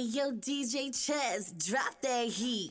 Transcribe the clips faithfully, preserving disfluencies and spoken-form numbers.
Hey yo, D J Chess, drop that heat.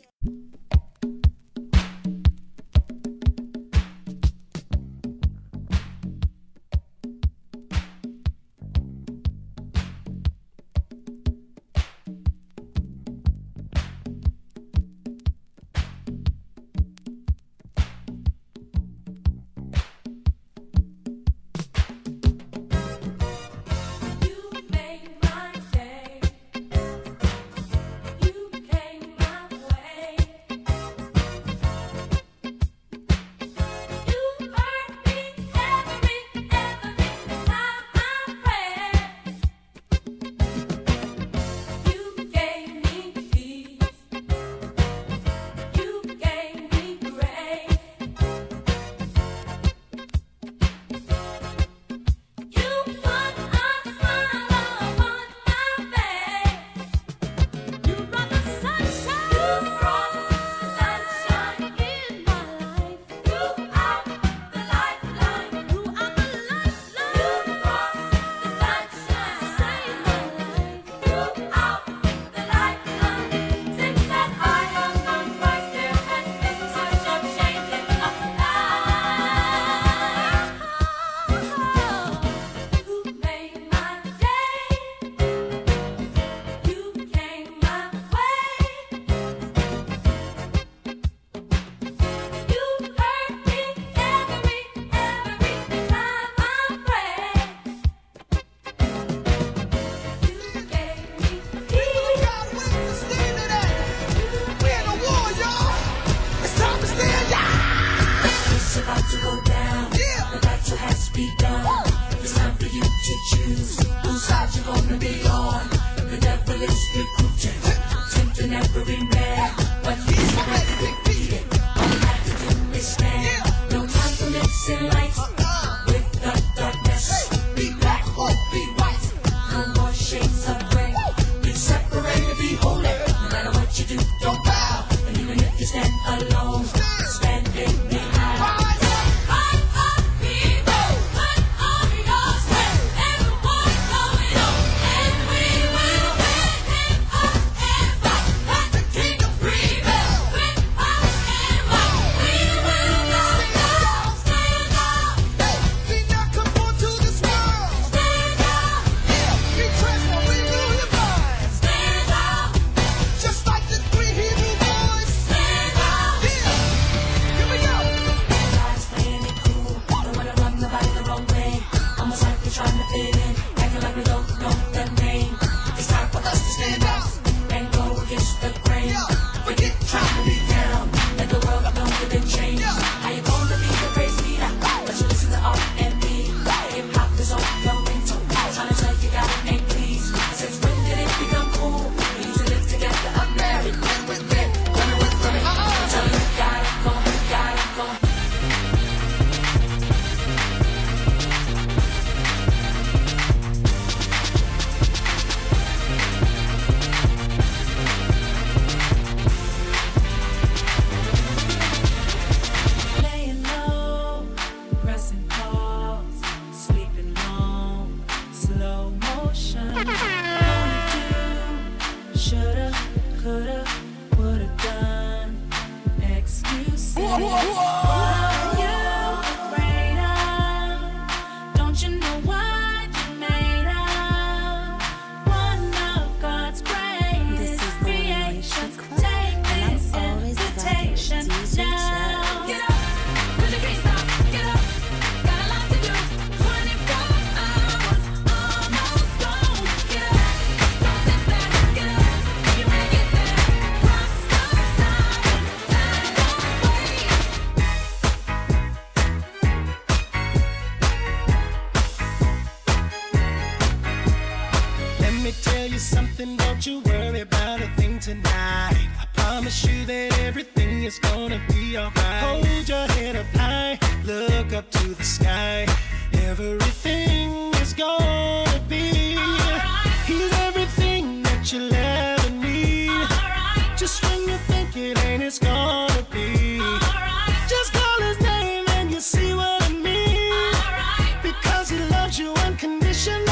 You unconditionally,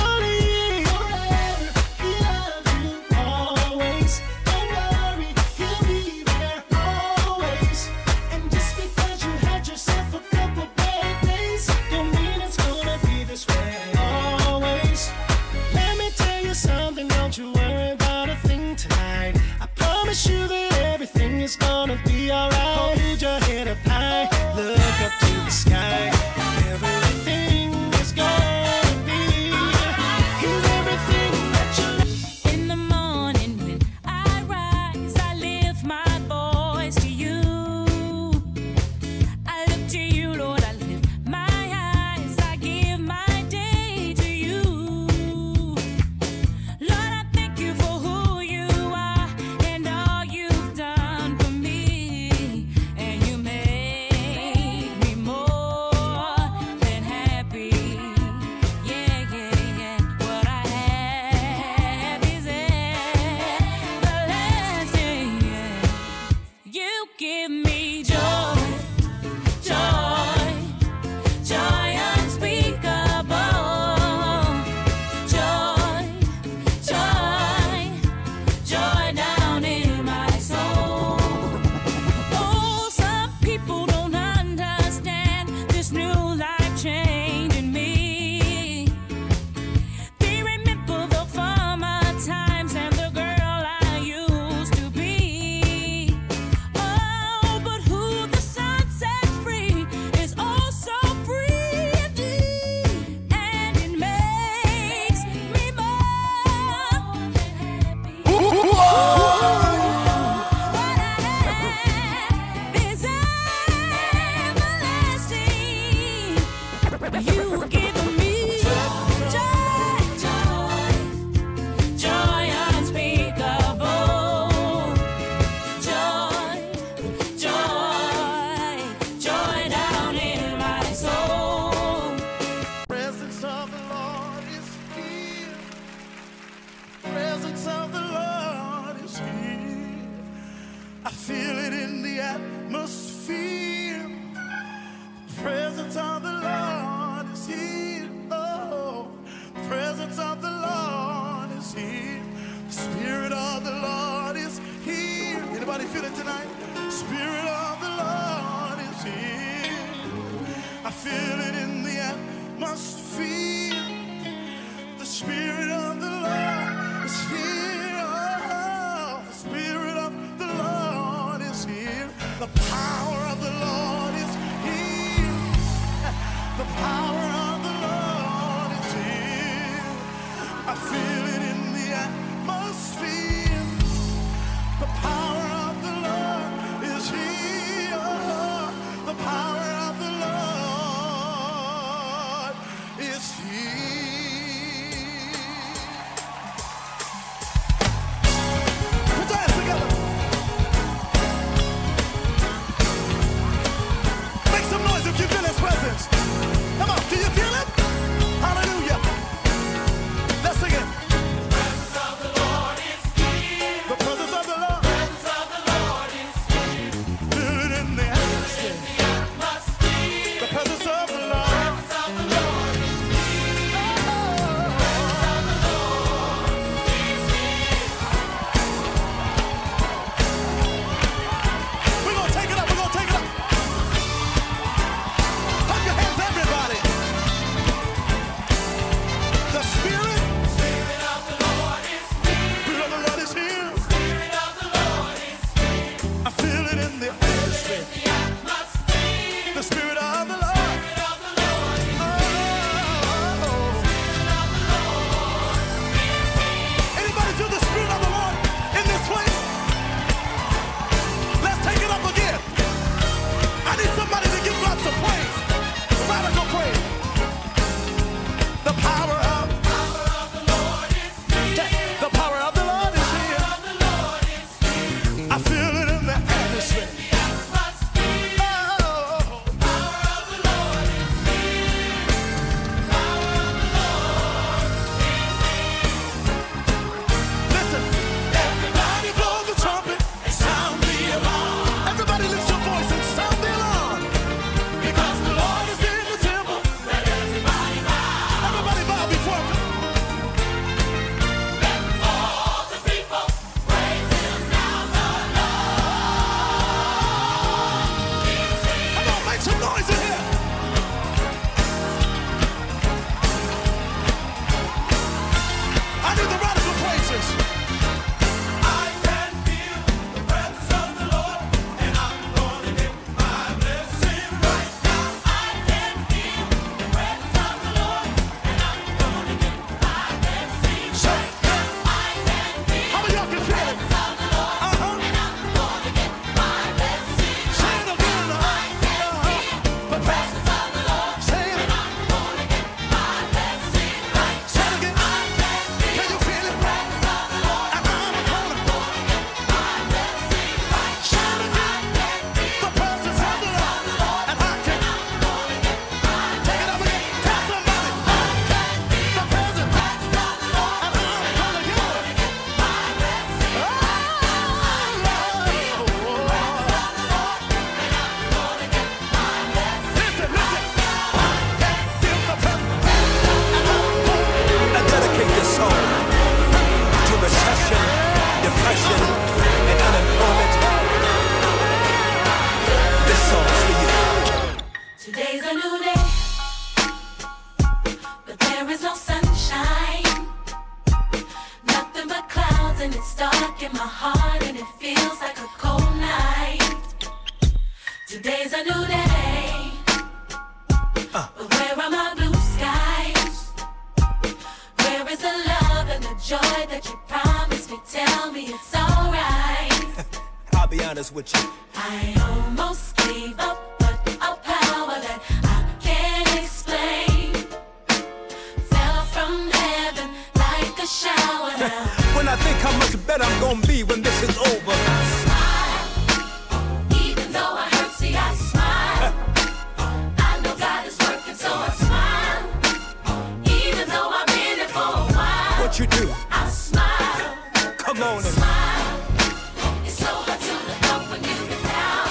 forever. He loves you always. must feel the presence of the Lord is here. Oh, the presence of the Lord is here. The Spirit of the Lord is here. Anybody feel it tonight? Spirit of the Lord is here. I feel it in the atmosphere. The Spirit of the Lord is here. Oh, the Spirit of the Lord is here. The power of the Lord is here. The power of the Lord is here. I feel it in the atmosphere. The power of the Lord is here. Oh, the power of the Lord is here. Presence. Come on, do you feel it? Hallelujah. Let's sing it. The presence of the Lord is here. The presence of the Lord. The presence of the Lord is here. Feel it in the atmosphere. The presence of the Lord. The presence of the Lord is here. The presence of the Lord is here. We're gonna take it up. We're gonna take it up. Come on and smile. It's so hard to look up when you look down.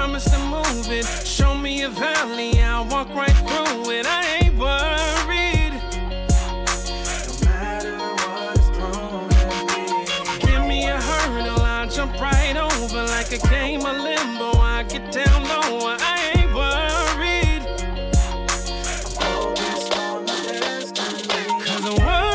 promise to move it. Show me a valley, I'll walk right through it. I ain't worried. No matter what is thrown at me, give me a hurdle, I'll jump right over. Like a game of limbo, I get down lower. I ain't worried. Cause I'm worried.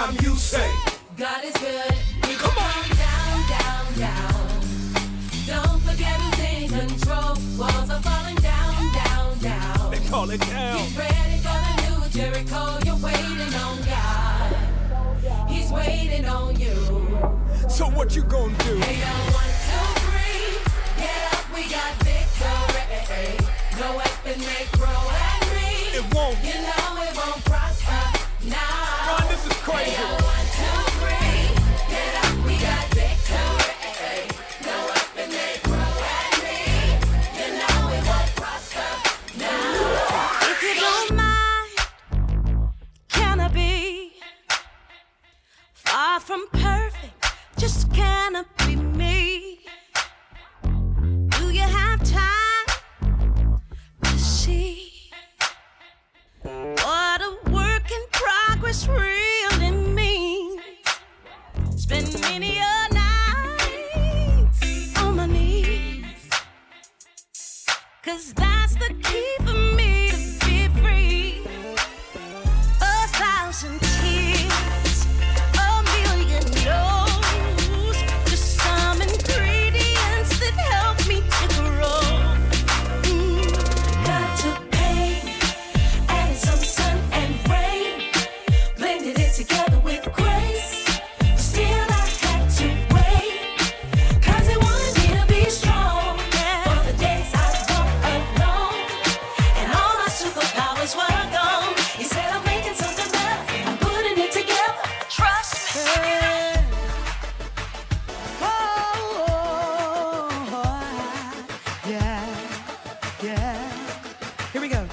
Time you say God is good. We come on down, down, down. Don't forget who's in control. Walls are falling down, down, down. They call it down. Get ready for the new Jericho. You're waiting on God. He's waiting on you. So what you gonna do? Hey, yo, one, two, three. Get up, we got victory. No weapon may grow at me. It won't. You know it won't prosper. Now, God, this is crazy. Hey, yo, one, two, three, get up, we got victory. No weapon may grow at me. You know it won't prosper now. If you don't mind, can I be far from perfect? Just can I be me? Do you have time to see what a work in progress really means? Spend many a night on my knees, cause that's the key for me to be free. A thousand tears, a million no's, just some ingredients that help me to grow. Mm. Got to together with grace, still I had to wait, cause they wanted me to be strong, for the days I walked alone, and all my superpowers were gone. He said I'm making something better, I'm putting it together, trust me. Yeah. Oh, oh, oh, yeah, yeah, here we go.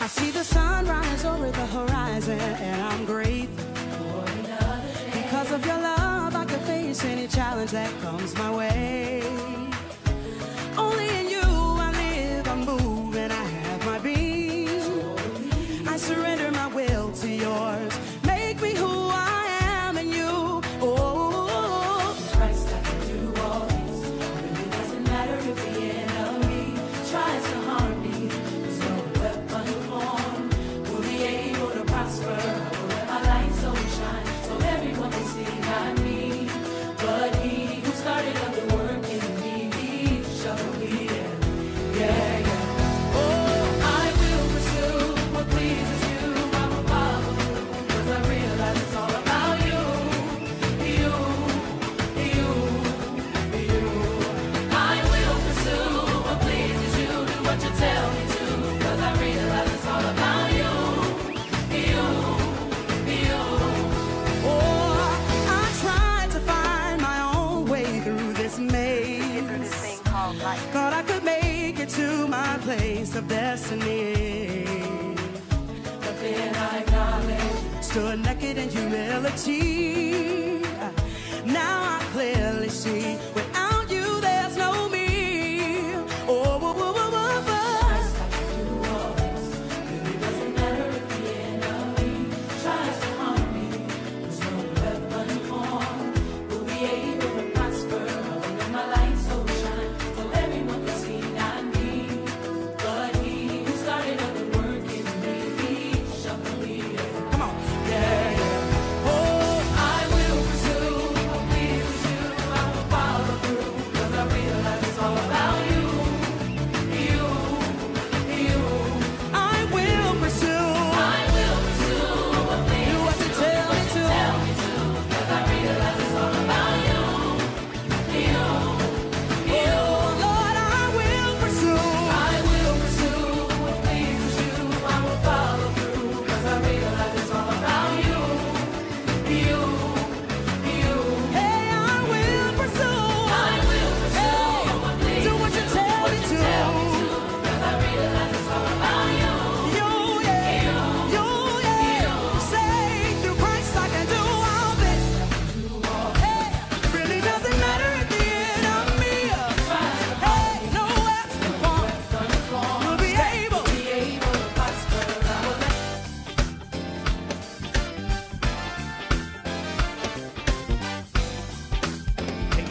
I see the sunrise over the horizon, and I'm grateful for another day. Because of your love, I can face any challenge that comes my way. Only in you I live, I move, and I have my being. I surrender my will to yours. Make me who I am in you. Oh, in Christ I can do all things. It doesn't matter if the enemy tries to harm me. Let my light so shine, so everyone can see I need. But he who started up the work in me shall be there. Yeah, yeah. Oh, I will pursue what pleases you. I will follow you, because I realize it's all about you. You, you, you. I will pursue what pleases you. Do what you tell me to, because I realize it's all about you. Thought I could make it to my place of destiny, but then I acknowledged, stood naked in humility. Now I clearly see, without you there's no me. Oh, oh, oh, oh, oh, oh. Christ, I can do all this. It doesn't matter if the enemy tries to harm me. There's no weapon formed will be able to prosper. Oh!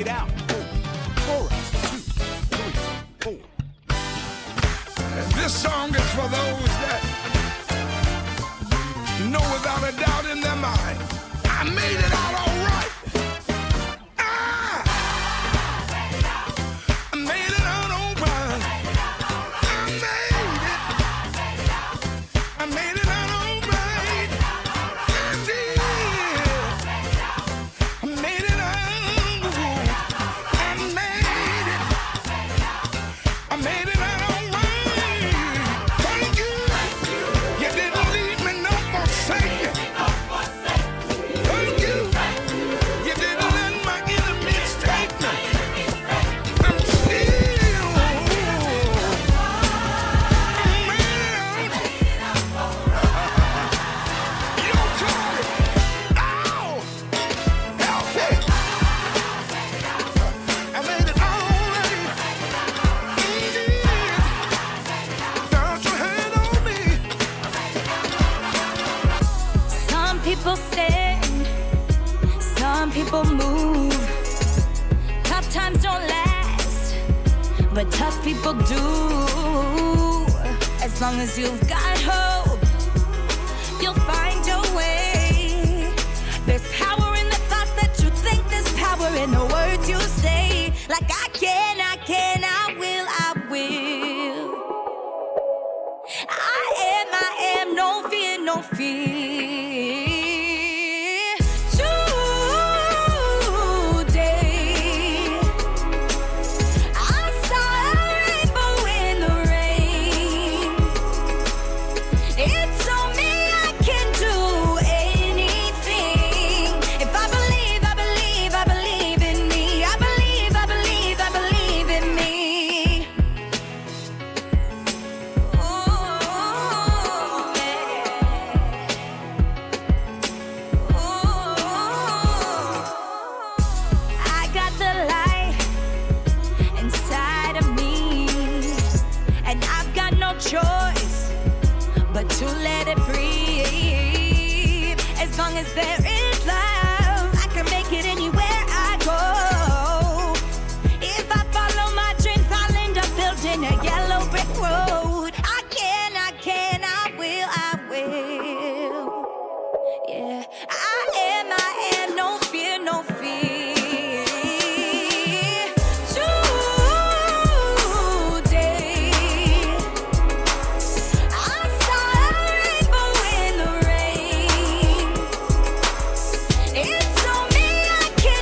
it out. Chorus, two, three, four. And this song is for those that know without a doubt in their mind, I made it out all right. I made it out all right. I made it. I made it out all right. I did. I made it out. I made it. I made it out all right. Thank you. You didn't leave me no forsaken. Thank you. You didn't let my enemies take me. I'm still. I made it. You taught it. Ow! Help me. I made it all right. Indeed. Don't you hate on me. Some people stand, some people move. Tough times don't last, but tough people do. As long as you've got hope, you'll find your way. There's power in the thoughts that you think, there's power in the words you say. Like I can, I can, I will, I will. I am, I am, no fear, no fear. Today, I saw a rainbow in the rain. It's on me, I can do anything. If I believe, I believe, I believe in me. I believe, I believe, I believe in me. Ooh, yeah. Ooh. I got the light inside of me, and I've got no choice but to let it breathe. As long as there is love, I can make it anywhere I go. If I follow my dreams, I'll end up building a yellow brick road. I can, I can, I will, I will. Yeah, I am, I am, no fear, no fear. Today, I saw a rainbow in the rain. It's on me, I can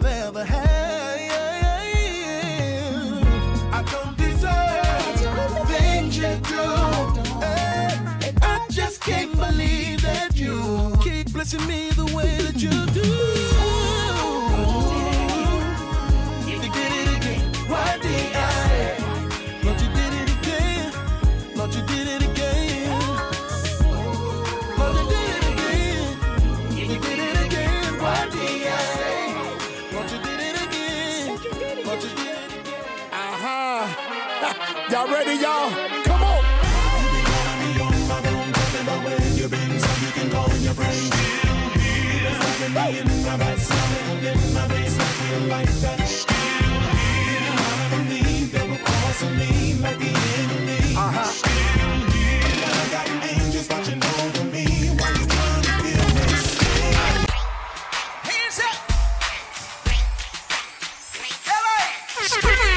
I've ever had. I don't deserve the things you do, and I just can't believe that you keep blessing me the way that you do. You did it again. Why did I? Lord, you did it again. Lord, you did it again. Lord, you did it again. You did it again. Why did I? Lord, you did it again. Lord, you did it again. Aha! Y'all ready, y'all? Come on! You've been calling me on my phone, talking about where you've been, so you can call in your brain. Still here. In my right side, in my face, I feel like that. Still here. I believe that we're crossing me like the enemy. Uh-huh. Still here. I got angels watching over me while you're trying to kill me. Hands up! Blessing.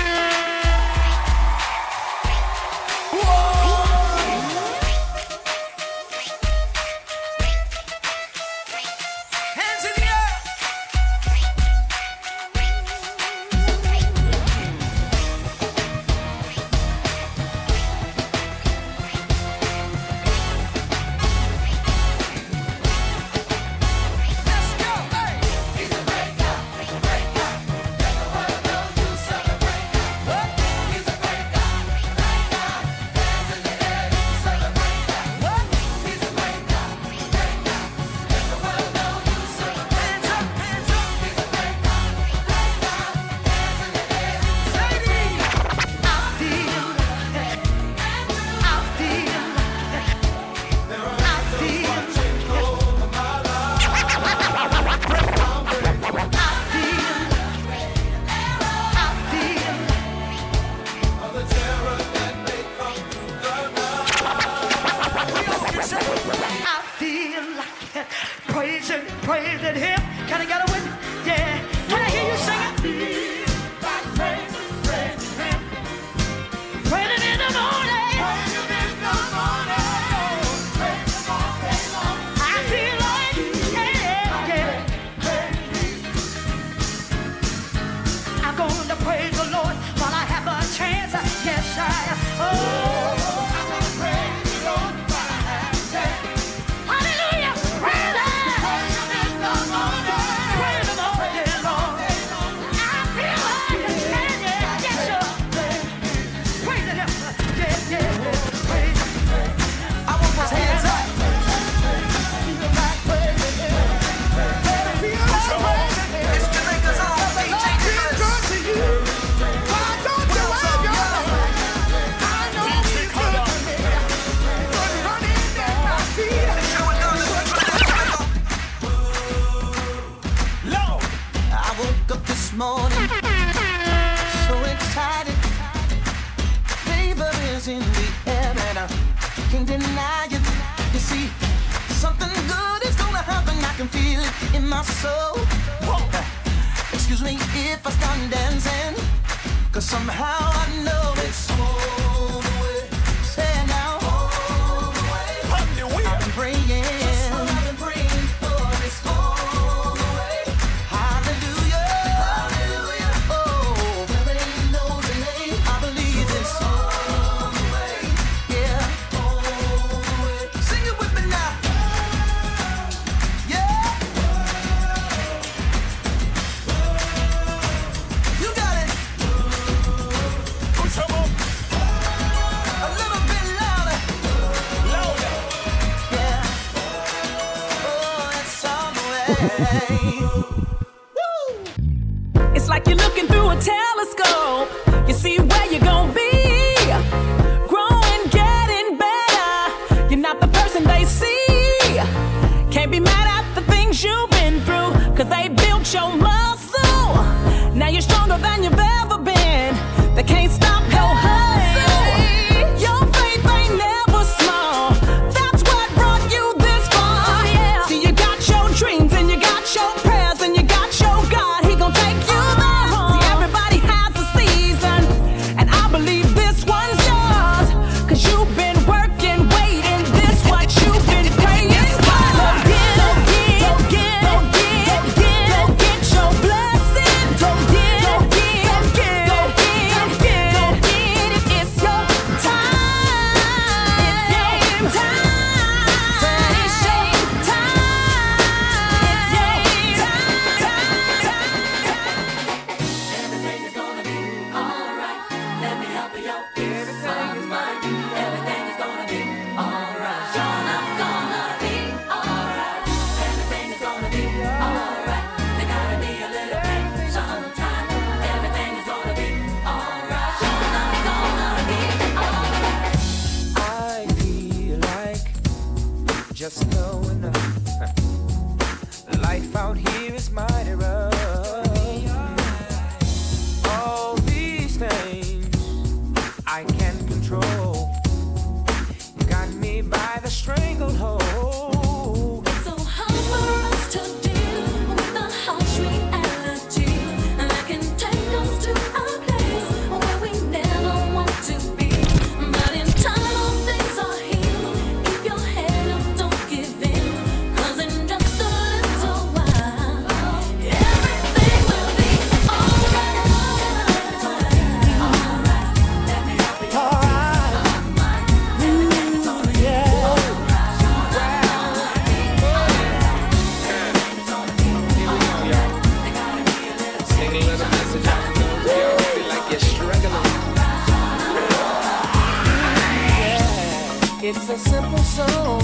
It's a simple song.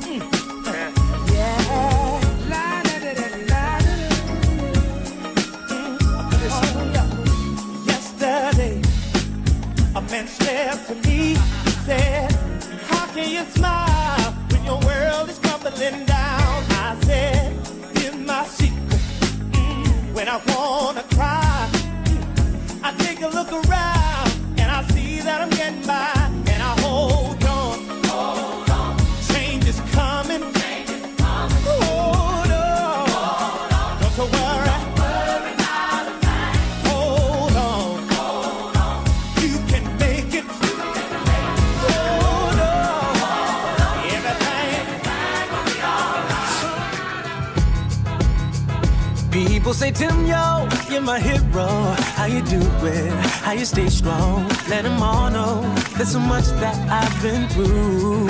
Mm. Yeah. La da da da da da. Oh, yeah. Yesterday, a man stepped to me and said, "How can you smile when your world is crumbling down?" I said, "Here's my secret. Mm. When I wanna cry, mm, I take a look around and I see that I'm getting by, and I hold." Say, Tim, yo, you're my hero. How you do it? How you stay strong? Let them all know there's so much that I've been through.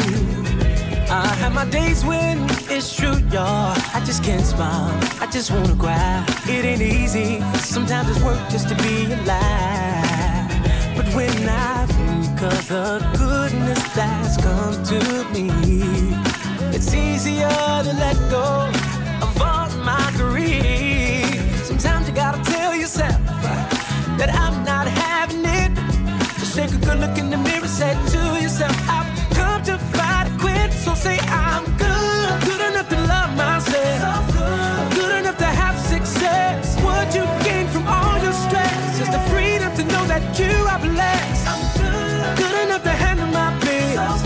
I have my days when it's true, y'all. I just can't smile. I just wanna cry. It ain't easy. Sometimes it's work just to be alive. But when I think of the goodness that's come to me, it's easier to let go of all my grief. Sometimes you gotta tell yourself that I'm not having it. Just take a good look in the mirror, say to yourself, I've come to fight to quit. So say I'm good, good enough to love myself, good enough to have success. What you gain from all your stress is the freedom to know that you are blessed. I'm good, good enough to handle my bills,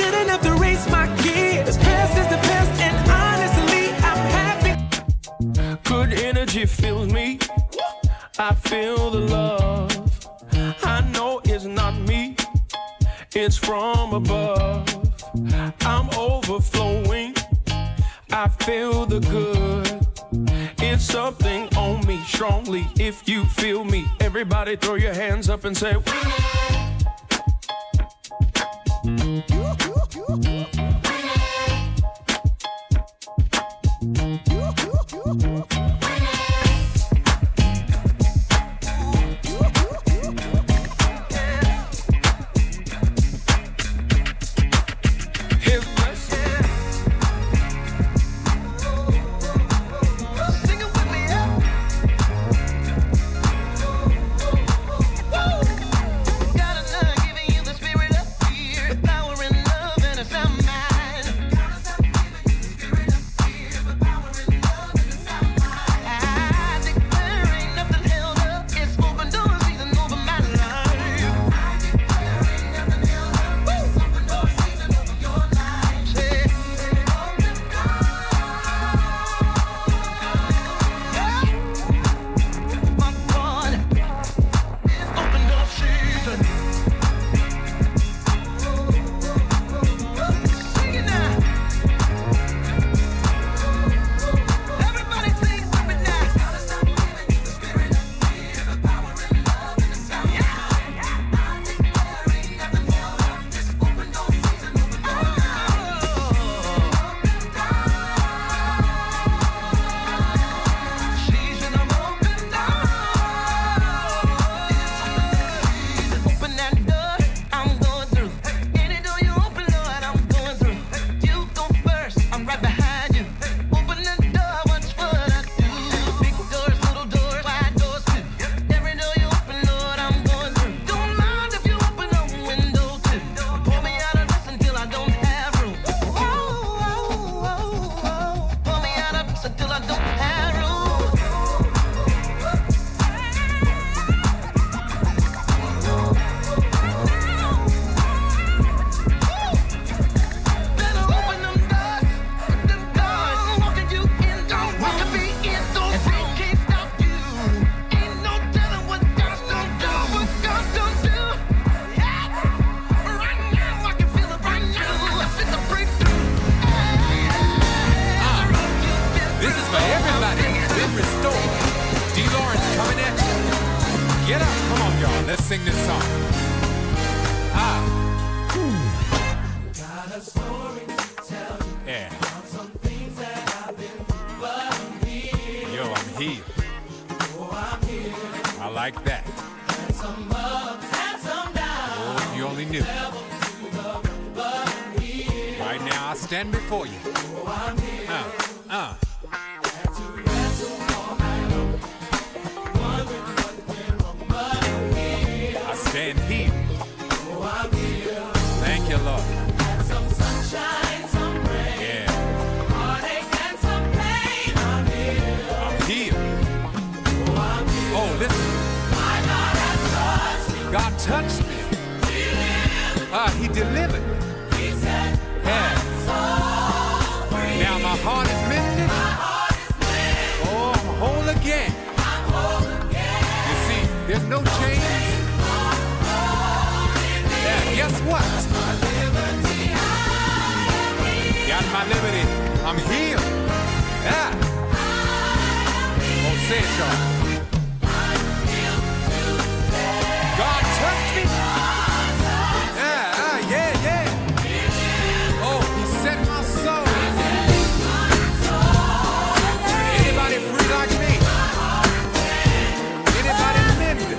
good enough to raise my kids. Past is the past, and honestly, I'm happy. Good energy fills me, I feel the love. I know it's not me, it's from above. I'm overflowing, I feel the good. It's something on me strongly, if you feel me. Everybody throw your hands up and say, you only knew. stand before you. Oh, I'm here. Uh, uh. I stand here. Oh, I'm here. Thank you, Lord. Had some sunshine, some rain. Yeah. Heartache and some pain. I'm here. I'm here. Oh, I'm here. Oh, listen. My God has touched me. God touched me. Delivered. Uh, he delivered. He set my soul free. Now my heart is mended. My heart is mended. Oh, I'm whole again. I'm whole again. You see, there's no, no change. change. Guess what? My liberty, I got my liberty. I'm healed. Yeah. Oh, say it, y'all. I'm healed today. God touched me. God touched me. Yeah, ah, yeah, yeah. Oh, He set my soul. Anybody free like me? Anybody mended?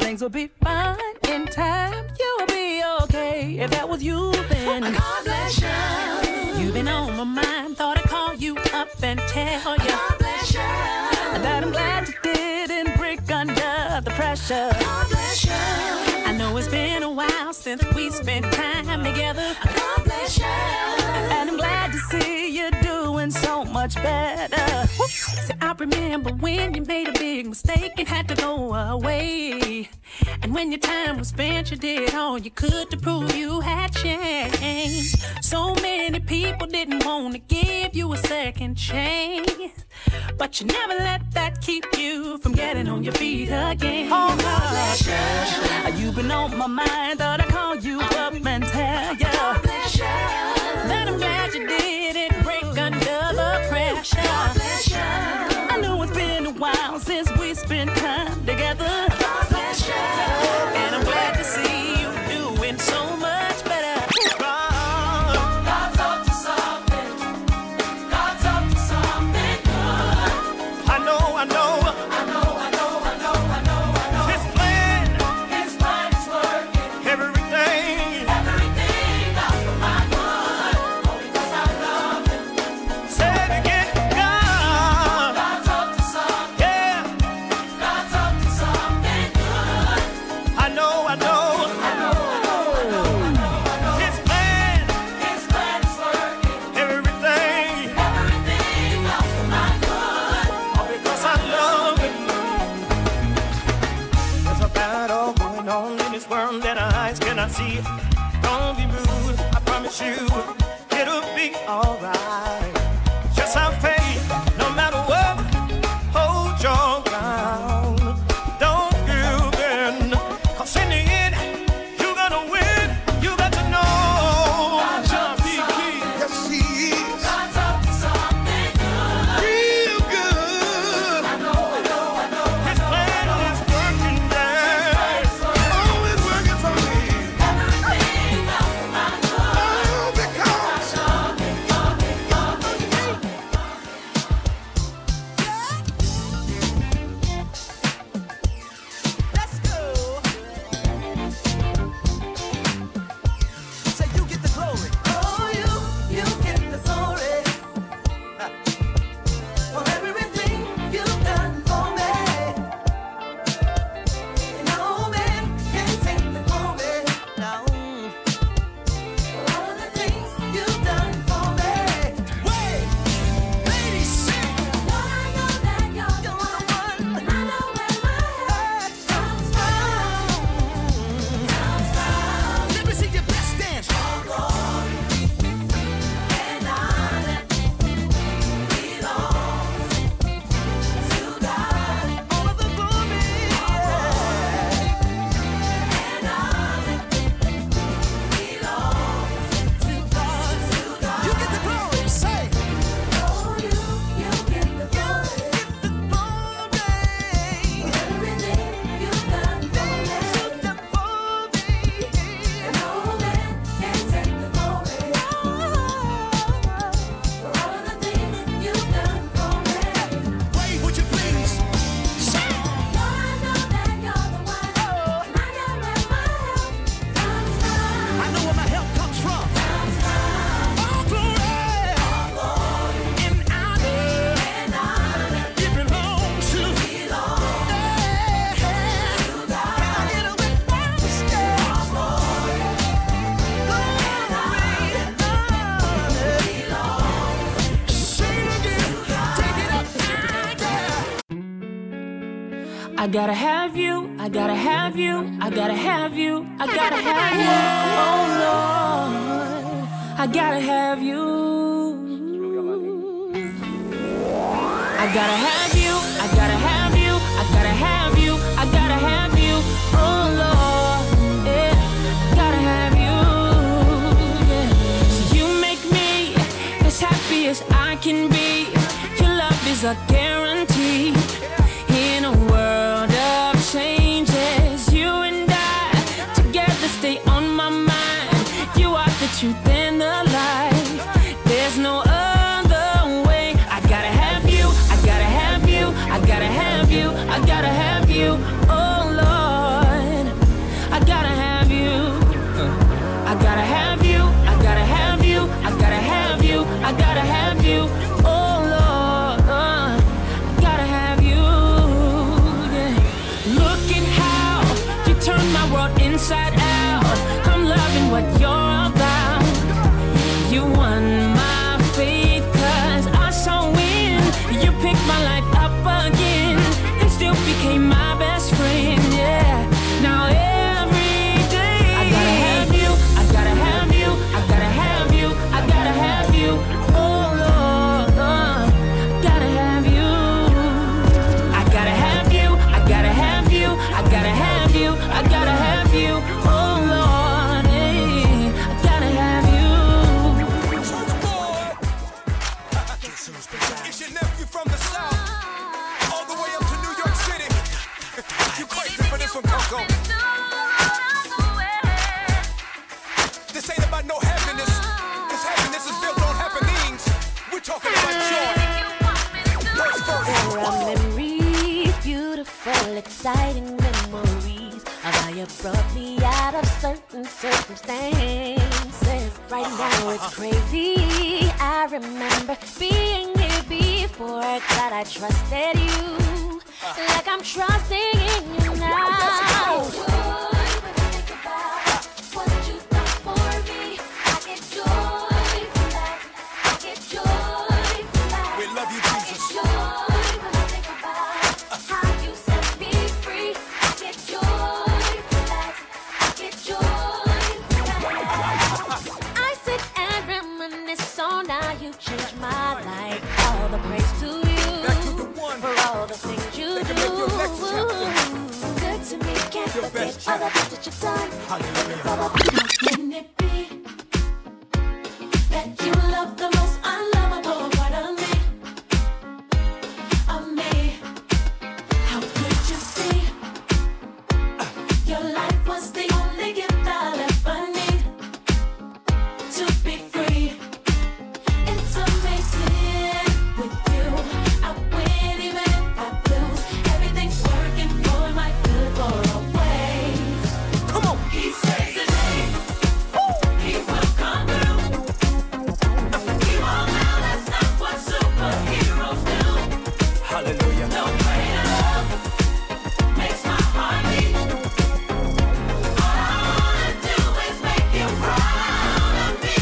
Things will be fine in time. You'll be okay. If that was you, then God bless you. You've been on my mind. Thought I'd call you up and tell you God bless you. That I'm glad you didn't break under the pressure. God bless you. I know it's been a while since we spent time together. God bless you. And I'm glad to see you doing so much better. See, I remember when you made a big mistake and had to go away. And when your time was spent, you did all you could to prove you had changed. So many people didn't want to give you a second chance, but you never let that keep you from getting on your feet again. Oh, God bless you. You've been on my mind. Thought I'd call you up and tell you God bless you. That I'm glad you did it. Break another. I know, I know, I know, I know, I know, I know. His plan, His plan is working. Everything, everything out for my good. All because I love Him. There's a battle going on in this world that our eyes cannot see. Don't be rude, I promise you, it'll be alright. Just have faith, no matter what, hold your ground. Don't give in, cause in the end, you're gonna win. You got to know God's up to something. Yes, He is. God's up to something good. Real good. I know, I know, I know. His plan is working there. Oh, it's working for me. Everything out for my good. Oh, because I love Him, love Him, love Him, love Him. Let's go. Say you get the glory. Oh, you, you get the glory for everything you've done for me. And no man can take the glory now for all of the things you've done for me. Wait, ladies, sing. I know that you're the one, and I know where my help comes from. Comes from. Let me see your best dance. All glory and honor belongs to God. All of the glory. And honor belongs to God. You get the glory. Say, oh, you, you get the glory. get the glory. For everything you've done for me. You've done for me. And no man can take the glory. For all of the things you've done for me. Wait, would you please? Say, Lord, I know that you're the one. And I know where my help comes from. I know where my help comes from. Comes from. All glory. Glory And honor. and honor It belongs to belongs to God. Can I get a witness? All glory and honor belongs Say it again. Take it up higher. I gotta have you, I gotta have you, I gotta have you, I gotta have you. Oh Lord, I gotta have you. I gotta have you, I gotta have you, I gotta have you, I gotta have you. Oh Lord, yeah, gotta have you. Yeah. So you make me as happy as I can be. Your love is a guarantee. In a world of changes, you and I together stay on my mind. You are the truth and the life. There's no other way. I gotta have you, I gotta have you, I gotta have you, I gotta have you. Oh Lord, I gotta have you. I gotta have you, I gotta have you, I gotta have you, I gotta have you. Oh Lord, I gotta have you. Yeah. Look at how you turn my world inside out. I'm loving what you're about. You won my faith, cause I saw win. You picked my life up again and still became my best friend. Yeah, now every day I gotta have you, I gotta have you, I gotta have you, I gotta have you. Oh Lord, uh, gotta have you. I gotta have you, I gotta have you, I gotta have you, I gotta have you. Oh Lord, eh, I gotta have you. It's your nephew from the south, all the way up to New York City. You quite fit for this one, Coco. This ain't about no happiness. This happiness is built on happenings. We're talking about joy. Let's go. There are memories, beautiful, exciting memories of how you brought me out of certain circumstances. Right now it's crazy. I remember being here before. God, I trusted you like I'm trusting in you now. can't the forget all the things that you've done. Hallelujah. Can it be that you love the most unlovable part of me? Of me. How could you see? Your life was the only gift I'll ever need to be free. It's amazing. With you, I win even if I lose. Everything's working for my good for always. Come on. He saves the day. He will come through. He won't know that's not what superheroes do. Hallelujah. No greater love makes my heart beat. All I wanna do is make you proud of me.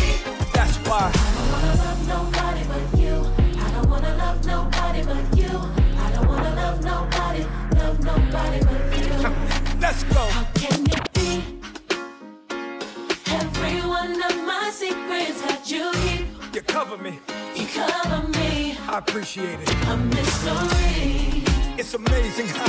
That's why. I don't wanna love nobody but you. I don't wanna love nobody but you. I don't wanna love nobody, love nobody but you. Let's go. How can it be? Every one of my secrets that you keep, You cover me. you cover me. I appreciate it. A mystery. It's amazing Your how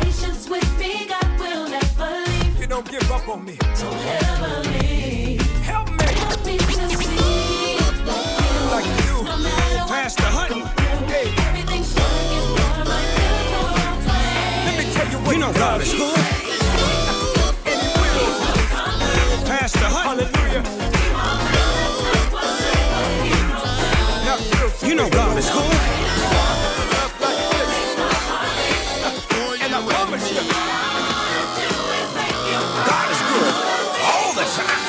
patience with me, God will never leave. you don't give up on me. Don't ever leave. Help me Help me to see that you, like you. no matter what past the hunt. Hey, everything's working for my good for always. let me tell you what You know God is good. And He will past the hunt. Hallelujah. He won't know that's not what superheroes do. Now, beautiful. You know God is good. And I promise you, God is good all the time.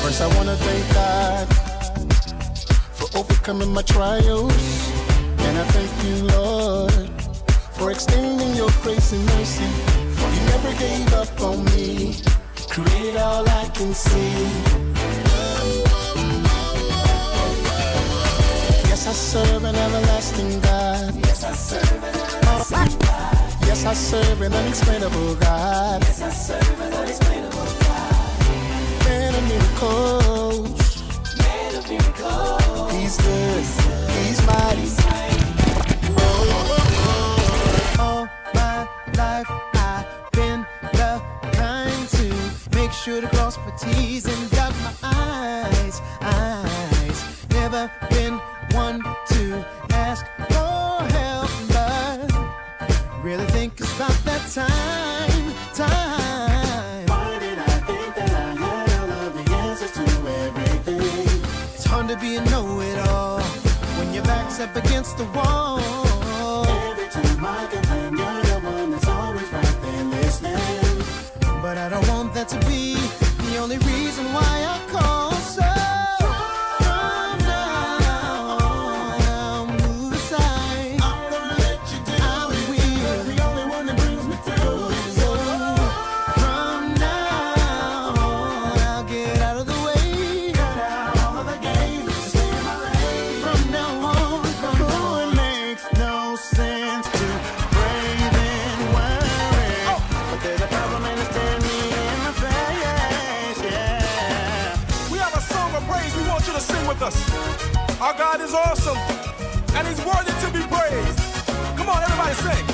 First, I wanna thank God for overcoming my trials, and I thank you, Lord, for extending your grace and mercy. For you never gave up on me, created all I can see. Yes, I serve an everlasting God. Yes, I serve an everlasting God. Yes, I serve an unexplainable God. Yes, I serve an unexplainable God. Man of miracles, Man of miracles. He's good. He's mighty. Oh, oh, oh. All my life I've been the kind to make sure to cross my T's and dot my I's. I's. Never been one to ask for help, but really think it's about that time, time. Why did I think that I had all of the answers to everything? It's hard to be a know-it-all when your back's up against the wall. Every time I complain, you're the one that's always right there listening. But I don't want that to be the only reason why I call. So from now on, move aside. I'm gonna let you do I it. You're will. the only one that brings me through it. So from now on, I'll get out of the way. Cut out all of the games to stay in my lane. From now on, oh, it makes no sense to brave and worry. But there's a problem and it's staring me in the face, yeah. We have a song of praise we want you to sing with us. Our God is awesome, and He's worthy to be praised. Come on, everybody sing.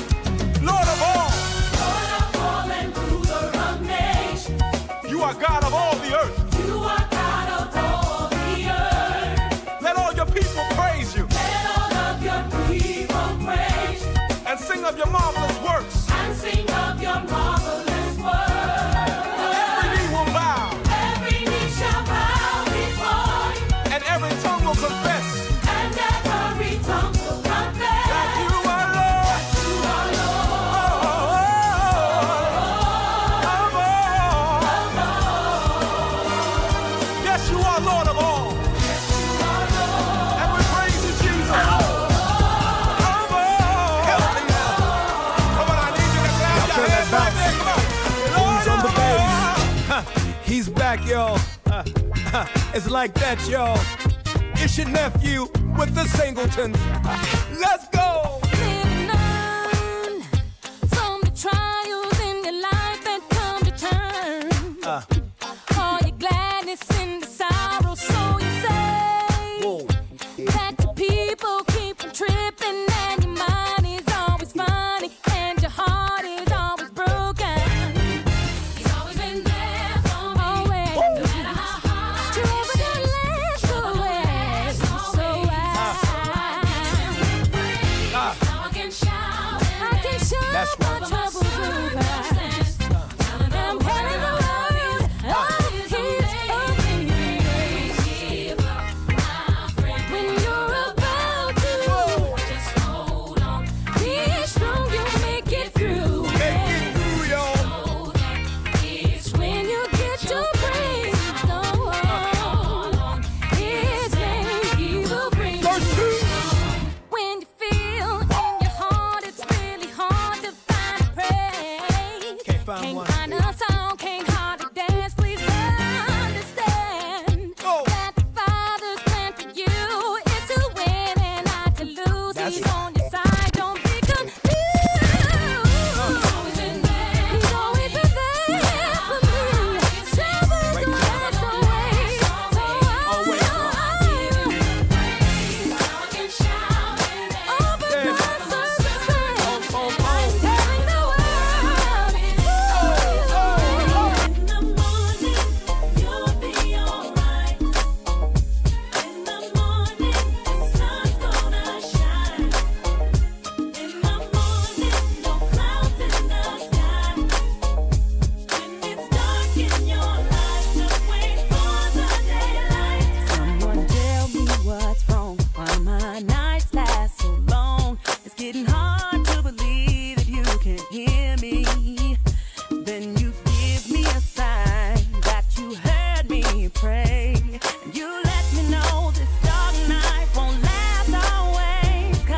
Lord of all, Lord of all and ruler of nations, You are God of all the earth. You are God of all the earth. Let all your people praise You Let all of your people praise You and sing of Your marvelous works. and sing of Your marvelous works. Every knee will bow, Every knee shall bow before You, and every tongue will confess and every tongue will confess that You are Lord. You are Lord of all. of all. Yes, You are Lord of all. And we praise You, Jesus. Of all. Come on, I need you to clap your hands right there. Come on. Lord on the bass. He's back, y'all. Uh, uh, it's like that, y'all. It's your nephew with the Singletons. Let's go. That's right. But my troubles will pass. I'm counting the worries of His amazing grace. My friend, when you're about to lose, just hold on. Be strong, you'll make it through. Make it through, y'all. It's when you get your praise on. His name He will bring you home. When you feel in your heart it's really hard to find a praise. Can't find can't one. Find a song, can't hard to dance. Please understand oh. that the Father's plan for you is to win and not to lose. That's He's it. On your side. Don't be confused. Always been there. He's always been there for me. Never gonna pass away. So I over my circumstance. I'm telling the world it's In the morning, you'll be alright. In the morning, the sun's gonna shine. In the morning, no clouds in the sky. When it's dark in your life, just wait for the daylight. Someone tell me what's wrong, why my nights last so long. It's getting hard to believe that you can hear me. Then you give me a sign that you heard me pray. And you let me know this dark night won't last always. 'Cause in the morning, you'll be alright. Oh, you'll be in the morning. Sun's gonna shine. Shine, shine, yeah, yeah, yeah. No clouds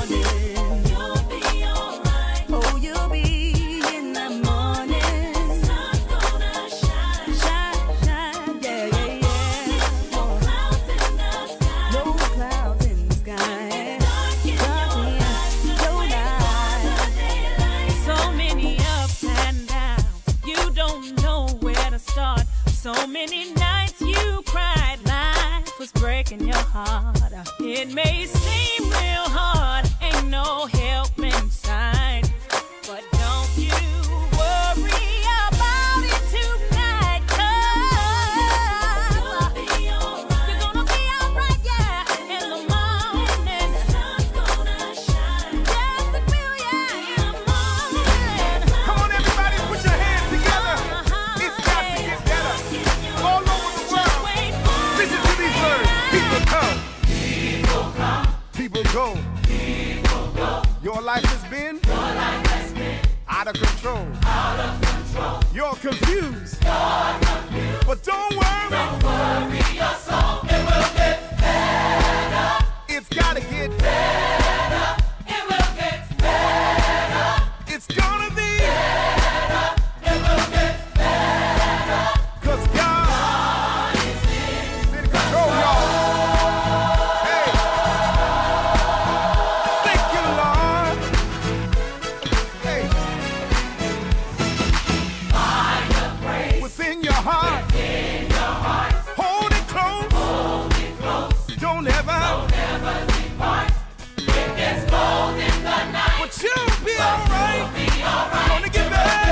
in the sky. No clouds in the sky. So many ups and downs, you don't know where to start. So many nights you cried, life was breaking your heart. It may seem real hard, ain't no help in sight. But don't you worry about it tonight, 'cause you're gonna be alright, yeah. In the morning, yes, it will, yeah. In the morning, Come on, everybody, put your hands together. It's got to get better. All over the world. wait for Listen to these words. People come. People go. People go. Your life has been. Your life has been. Out of control. Out of control. You're confused. You're confused. But don't worry. Don't worry your soul. It will get better. It's gotta get better. It will get better. It's gonna be better. It will get better. 'Cause God, is in control, y'all. Hey. Thank you, Lord. Hey. Find the praise within your heart. Within your heart. Hold it close. Hold it close. Don't ever. Don't ever depart. It gets cold in the night. But you'll be alright. You'll be alright. Gonna get better.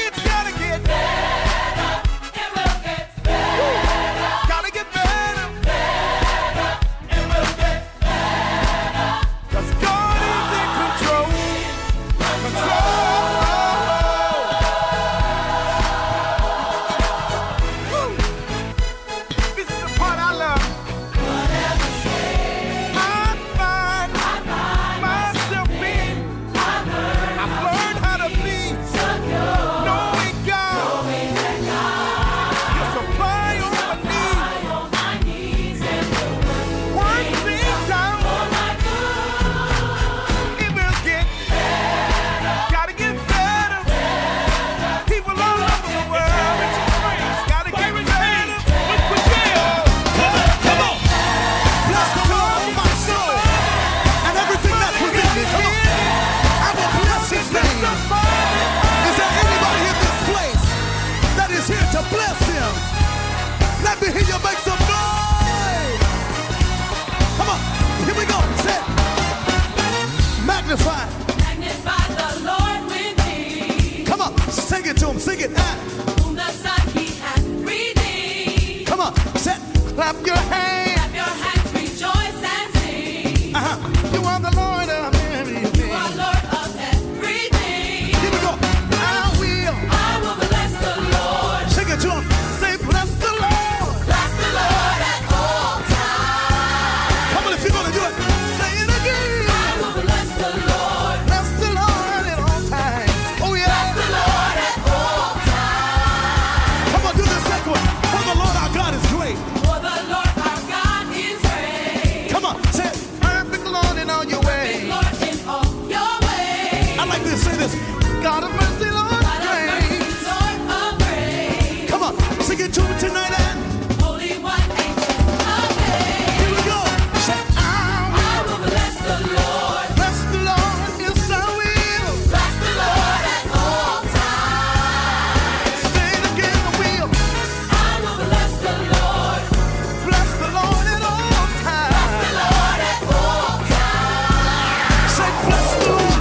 It's gotta get better. It will get better. Gotta get better. Cause God is in control. Control. Woo. This is the part I love. I find myself in. I've learned how to be knowing God. You supply all my needs. Work things out. It will get better. Gotta get better. People all over the world, it's crazy. Gotta get better. Come on. Bless the Lord, my soul, and everything that's within me. Come on. I will bless His name. Is there anybody in this place that is here to bless Him? Let me hear you make some noise. Come on. Here we go. Say it. Magnify. Magnify the Lord with me, Come on. Sing it to Him. Sing it. Ah. whom the Son He hath redeemed. Come on. Set. Clap your hands. Clap your hands, rejoice and sing. Uh-huh. You are the Lord of everything. You like this, say this. God of mercy, Lord, God of mercy, Lord, of grace. Come on, sing it to me tonight and holy one angel of faith. Here we go. Say, I will, I will bless the Lord. Bless the Lord, yes I will. Bless the Lord at all times. Say it again, I will. I will bless the Lord. Bless the Lord at all times. Bless the Lord at all times. Say, bless the Lord.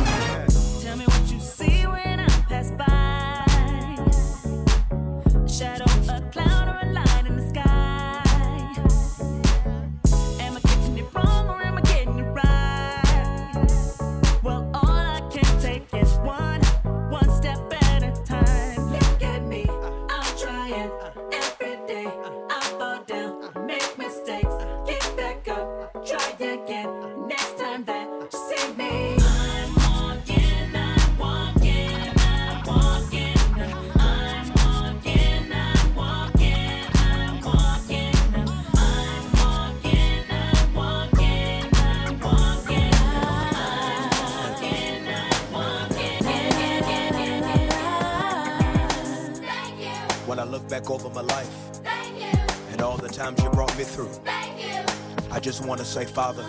Back over my life. Thank you. And all the times you brought me through. Thank you. I just want to say, Father,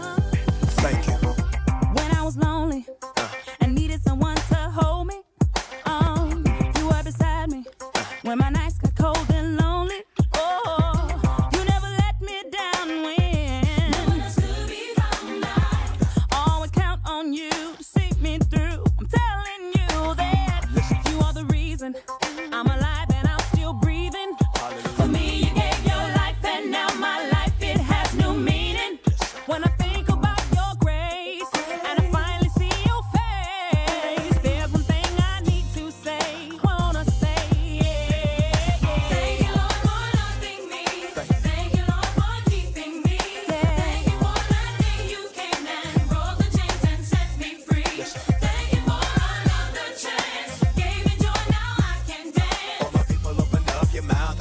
thank you. When I was lonely uh. and needed someone to hold me, oh, you were beside me. Uh. When my nights got cold and lonely, oh, you never let me down. When no one else could be found, I always count on you to see me through. I'm telling you that you are the reason I'm alive.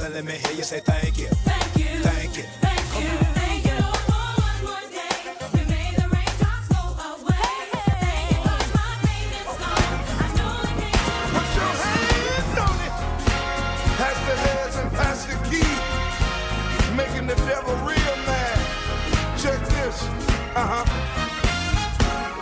Let me hear you say thank you. Thank you. Thank you. Thank you. Thank you. For one more day. You made the raindrops go away. Thank you for my pain and song. I know I can't. Put your hands on it. Pass the heads and pass the key. Making the devil real mad. Check this. Uh-huh. Time.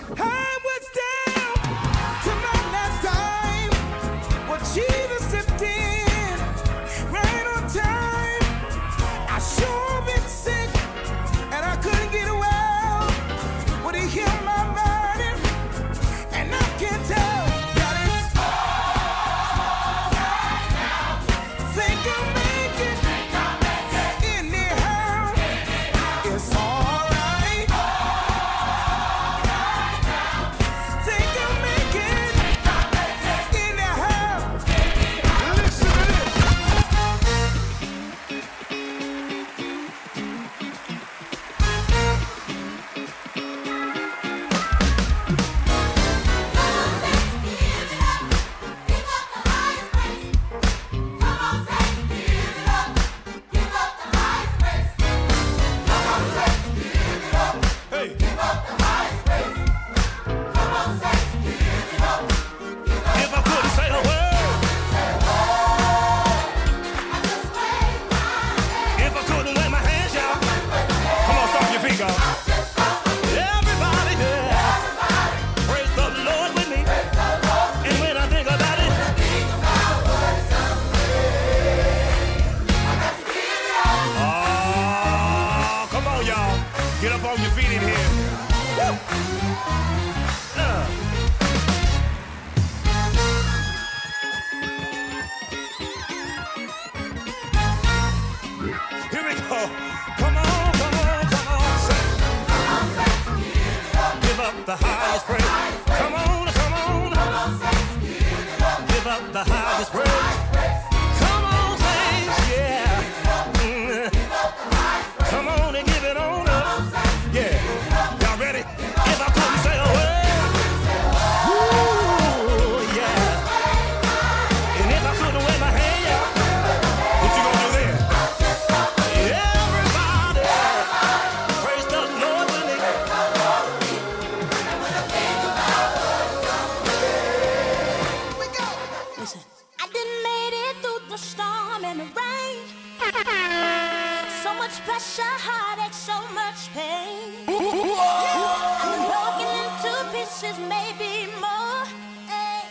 maybe more. Hey.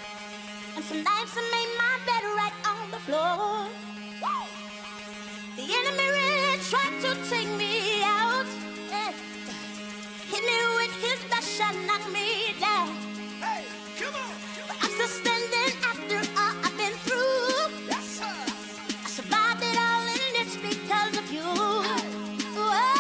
And sometimes I made my bed right on the floor. Woo. The enemy really tried to take me out. Hey. Hit me with his bash and knocked me down. Hey, come on. But I'm still standing after all I've been through. Yes, sir. I survived it all and it's because of you. Hey.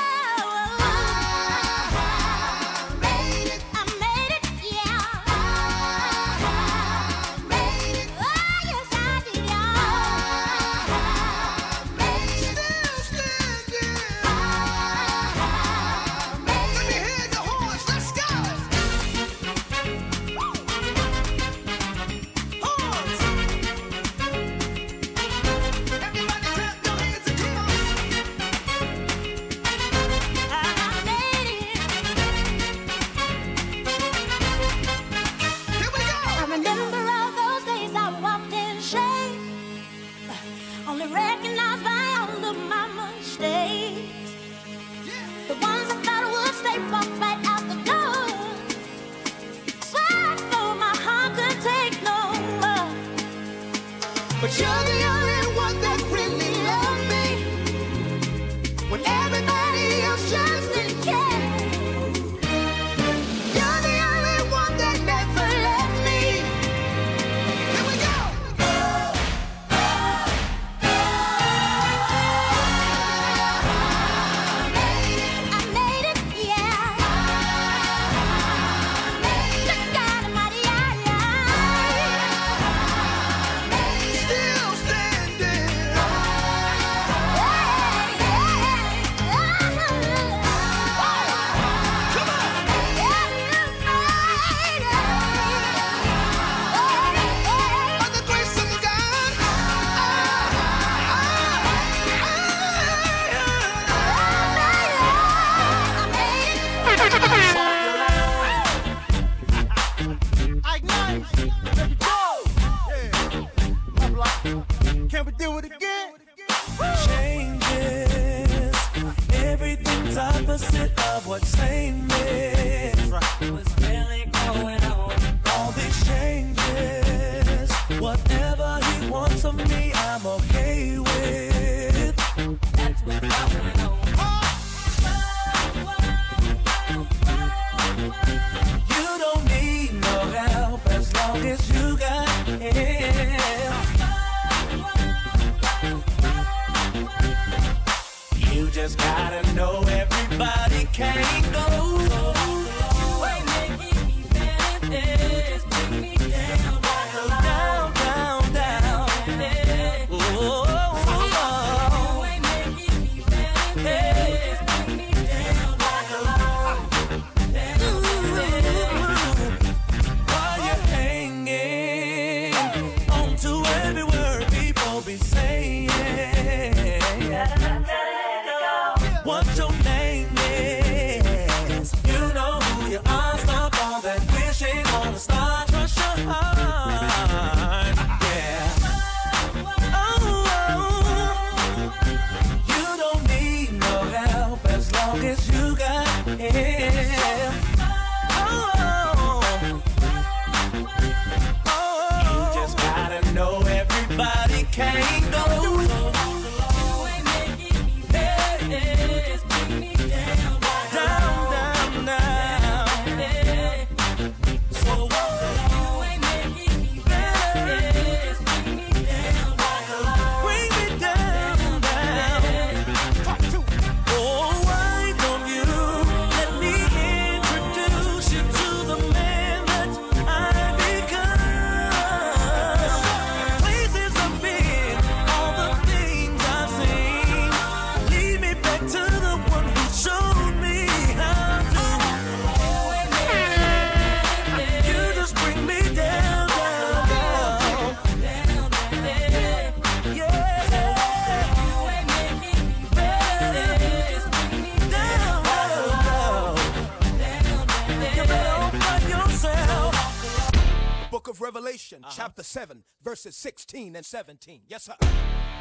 Revelation uh-huh. chapter seven, verses sixteen and seventeen. Yes, sir.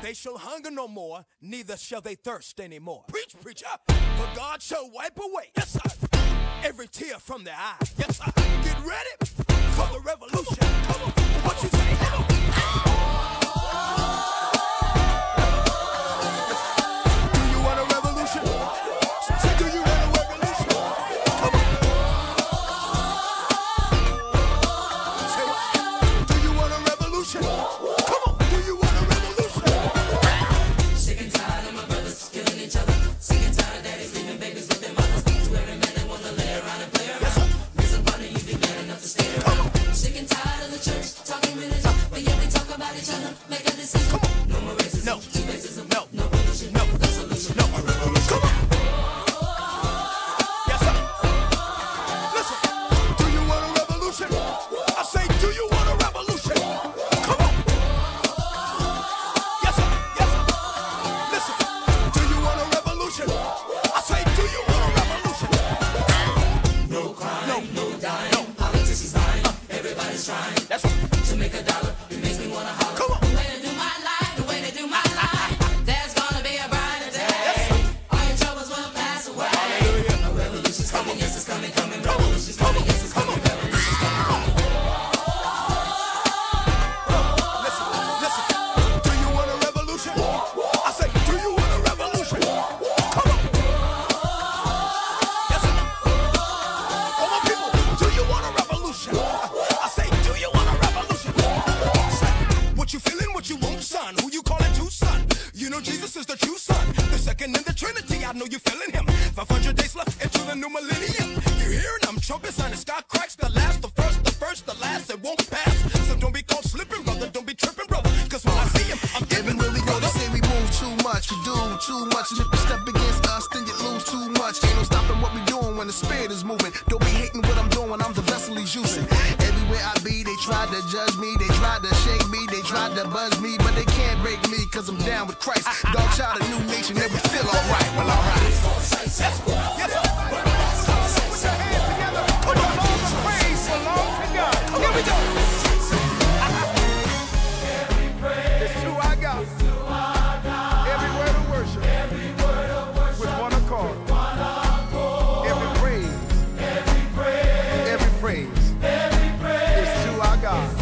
They shall hunger no more, neither shall they thirst anymore. Preach, preacher. For God shall wipe away, yes, sir, every tear from their eye. Yes, sir. Get ready for the revolution. Come on, what you say now? Do you want a revolution? Say, do you want a revolution? Come on. Say, do you want a revolution? Come on, do you want a revolution? Sick and tired of my brothers killing each other. Sick and tired of daddies leaving babies with their mothers. To every man that wanna lay around and play around. Sick and tired of the church talking religion, but yet they talk about each other. Make a decision. No more racism. No racism. No, no pollution. No, no solution. No, a revolution. Come on. Yes, sir. Listen. Do you want a revolution? I say, do you want a revolution? Come on. Yes, sir. Yes, sir. Listen. Do you want a revolution? I say, do you want a revolution? No crime. No, no dying. No. Politics is lying. Everybody's trying that's to make a dollar. It makes me wanna holler. Come on. The way they do my life, the way they do my life. There's gonna be a brighter day. Yes. All your troubles will pass away. Hallelujah. A revolution's coming, yes, it's coming, coming. Revolution's coming, yes, it's coming. Revolution's coming. Listen, listen. Do you want a revolution? I say, do you want a revolution? Come on. Yes, sir. All my people, do you want a revolution? You feeling what you want, son? Who you calling to, son? You know Jesus is the true son, the second in the Trinity. I know you feeling him. five hundred days left into the new millennium. You hearing I'm trumpets and the sky cracks. The last, the first, the first, the last. It won't pass. So don't be caught slipping, brother. Don't be tripping, brother. Cause when I see him, I'm giving. Really know they say we move too much, we do too much. And if you step against us, then you lose too much. Ain't no stopping what we doing when the spirit is moving. Don't be hating what I'm doing. I'm the vessel he's using. Everywhere I be, they try to judge me. They try to shake me. They try to buzz me, but they can't break me, cause I'm down with Christ. Dog child, a new nation, and we feel alright. Well, alright. Yes, sir. Yes, sir. Put your hands together. Put your arms and praise belongs to God. Here we go. Every praise. It's who I got. It's who I got. Every word of worship. Every word of worship. With one accord. With one accord. Every praise. Every praise. Every praise. Every praise. It's who I got.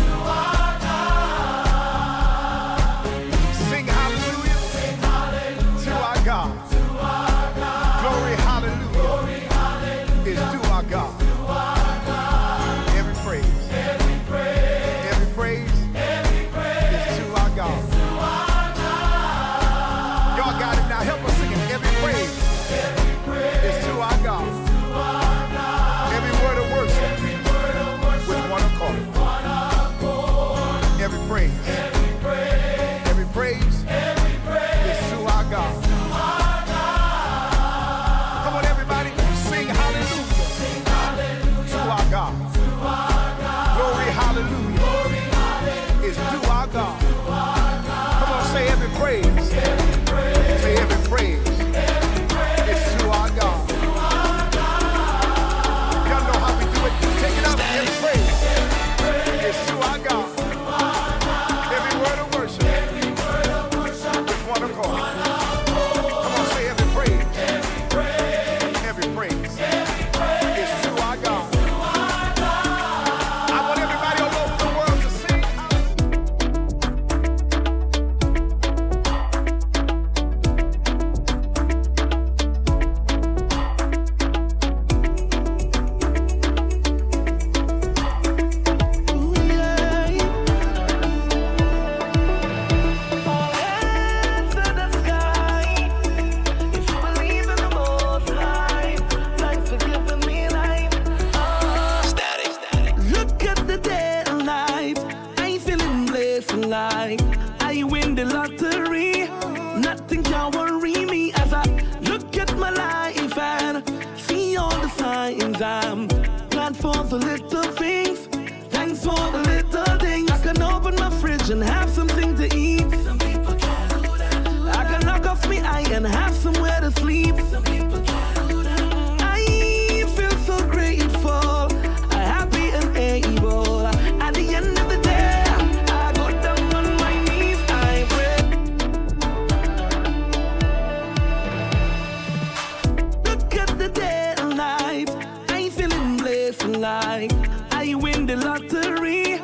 battery.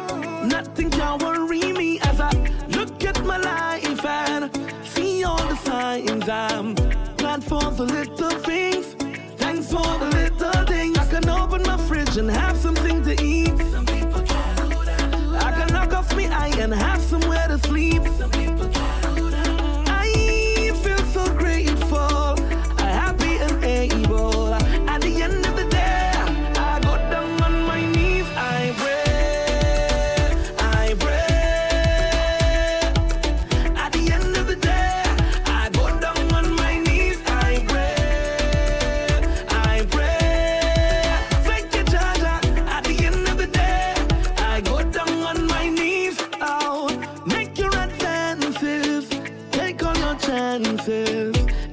Nothing can worry me as I look at my life and see all the signs. I'm glad for the little things. Thanks for the little things. I can open my fridge and have something to eat. Some people can't do that. I can knock off my eye and have somewhere to sleep. Some people can't do that. I feel so grateful, happy and able. At the end of the day,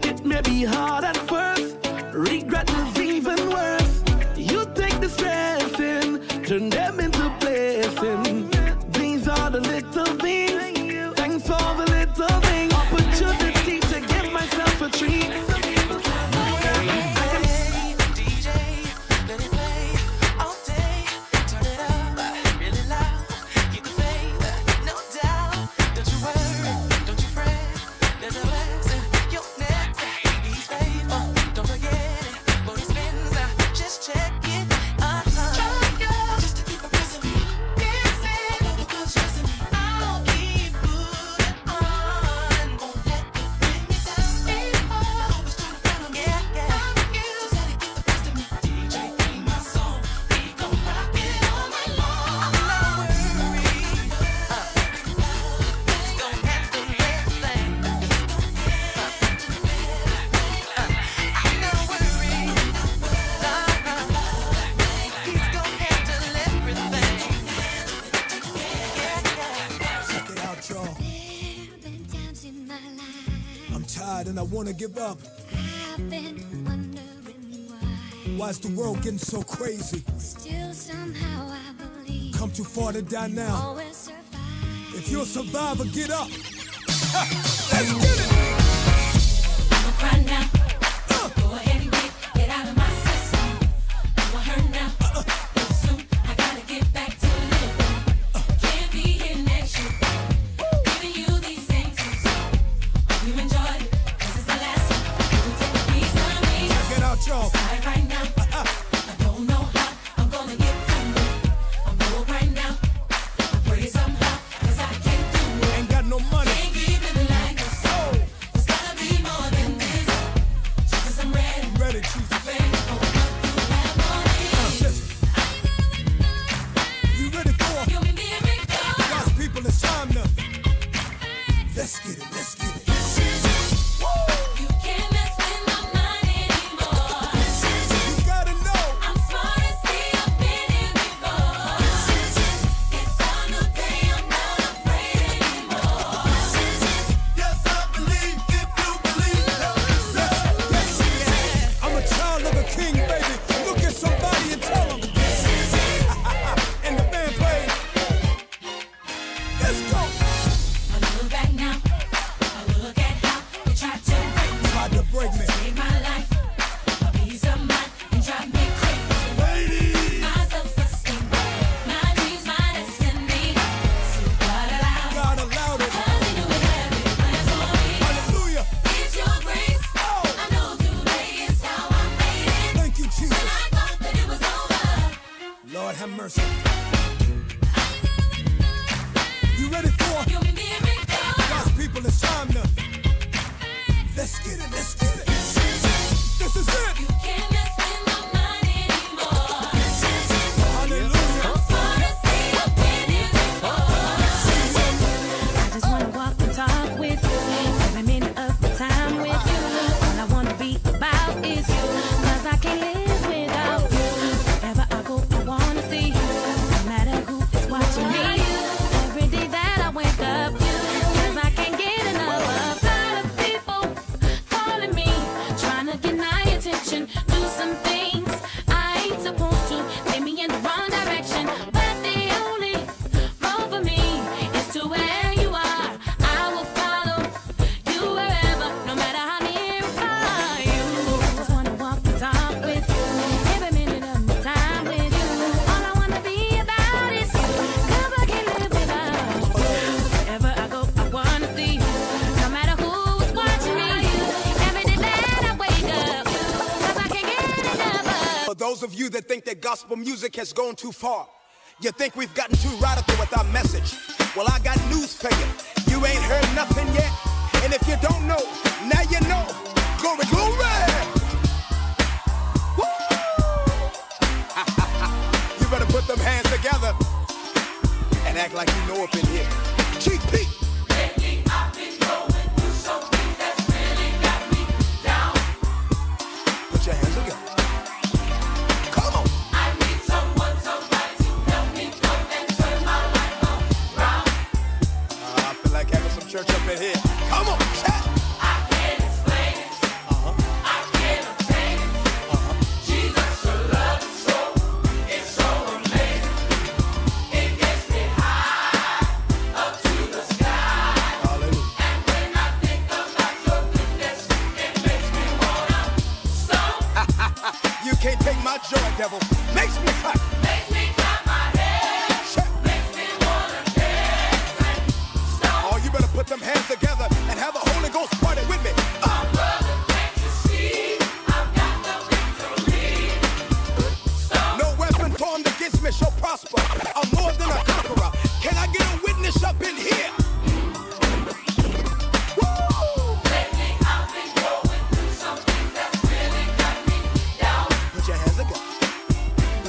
it may be hard at first, regret is even worse. You take the stress in, turn them into blessings. These are the little things. Thanks for the little things. Opportunity to give myself a treat. Give up. I've been wondering why. Why's the world getting so crazy? Still somehow I believe. Come too far to die now. If you're a survivor, get up. Let's get it. Don't cry now. Uh. Go ahead and get, get out of my system. I want her now. Uh-uh. But soon I gotta get back to living. Uh. Can't be here next year. Woo. Giving you these things. Hope you enjoyed it. Y'all. Side right now, uh-uh. I don't know how I'm gonna get through it. I'm broke right now, I pray somehow, cause I can't do it. I ain't got no money, can't keep it like this. Oh. There's gotta be more than this. Jesus, I'm ready, ready, Jesus. I'm ready for what you have on me. Uh, you ready for it? You be miracle. God's people, it's time now. Let's get it, let's get it. This is it. Woo. You can't mess with my mind. Let's go. I look back now. think that gospel music has gone too far. You think we've gotten too radical with our message. Well, I got news for you. You ain't heard nothing yet. And if you don't know, now you know. Glory, glory. Woo! You better put them hands together and act like you know up in here. Cheek peek. Lately, I've been going through something that's really got me down. Put your hands together. Come on. I need someone, somebody to help me come and turn my life around. Uh, I feel like having some church up in here. Come on, chat. I can't explain it. Uh-huh. I can't obtain it. Uh-huh. Jesus, your love is so, it's so amazing. It gets me high up to the sky. Hallelujah. And when I think about your goodness, it makes me wanna stomp. You can't take my joy, devil. Makes me hot. Makes me cut my head. Shit. Makes me wanna dance and stomp. Oh, you better put them hands together.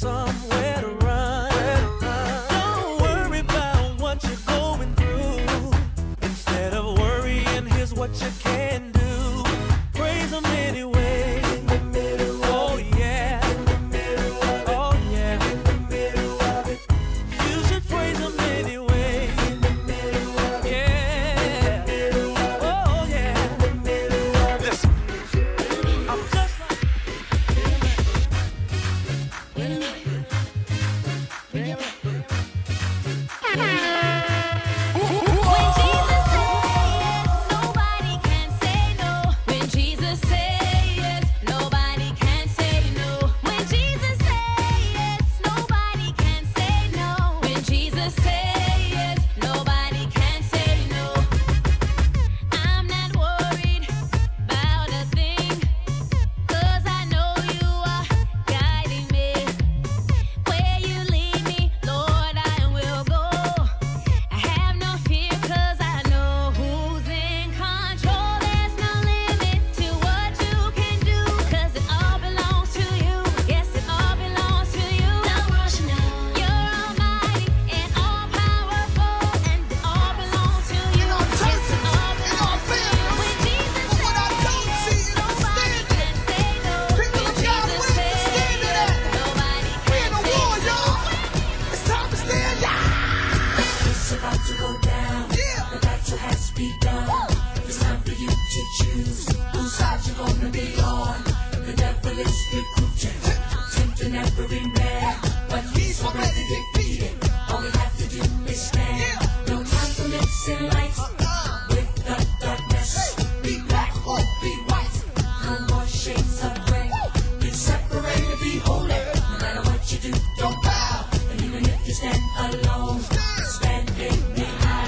Some whispering man, but he's already defeated. All we have to do is stand. No time for mixing lights with the darkness. Be black or be white, no more shades of gray. Be separated, be holy. No matter what you do, don't bow. And even if you stand alone, stand in the eye.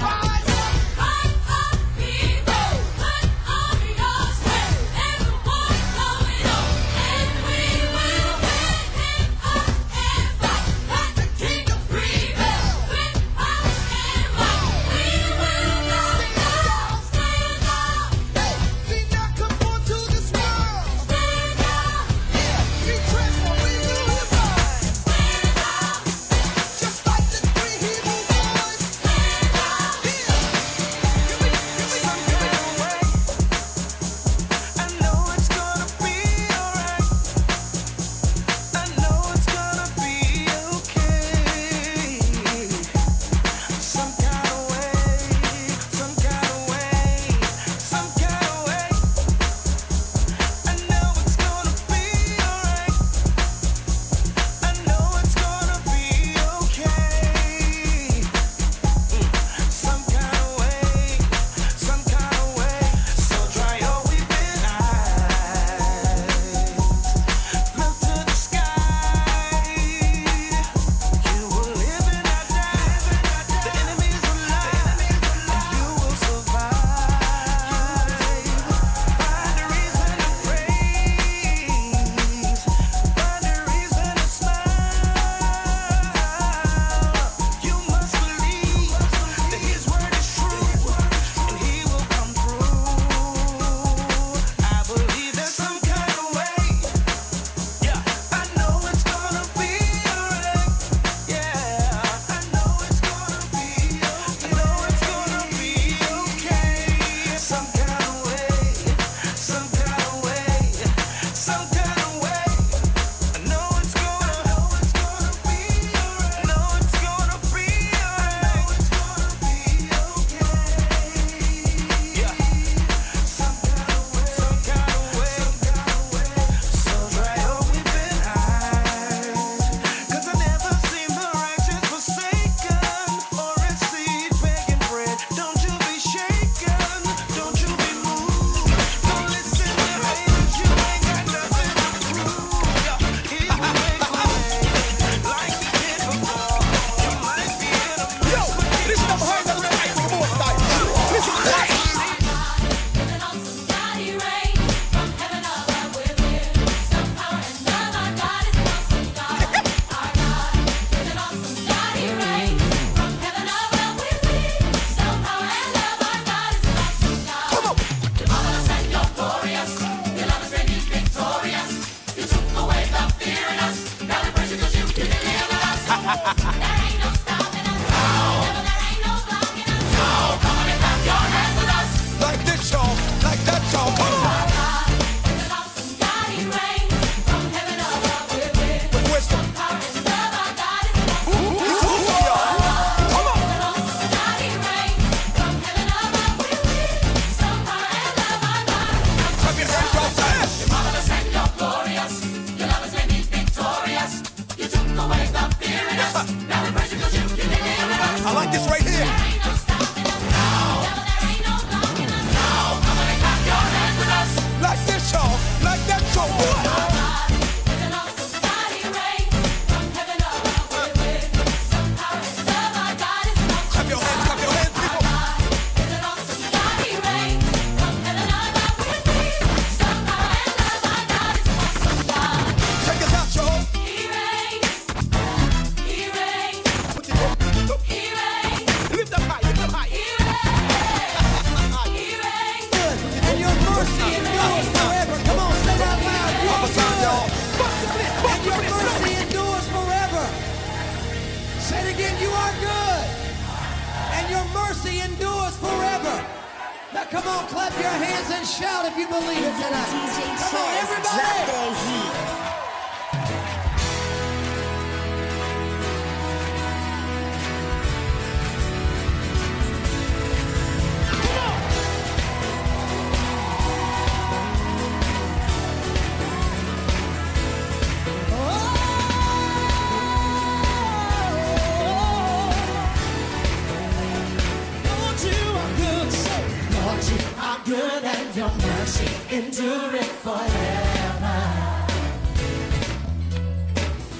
mercy endureth forever.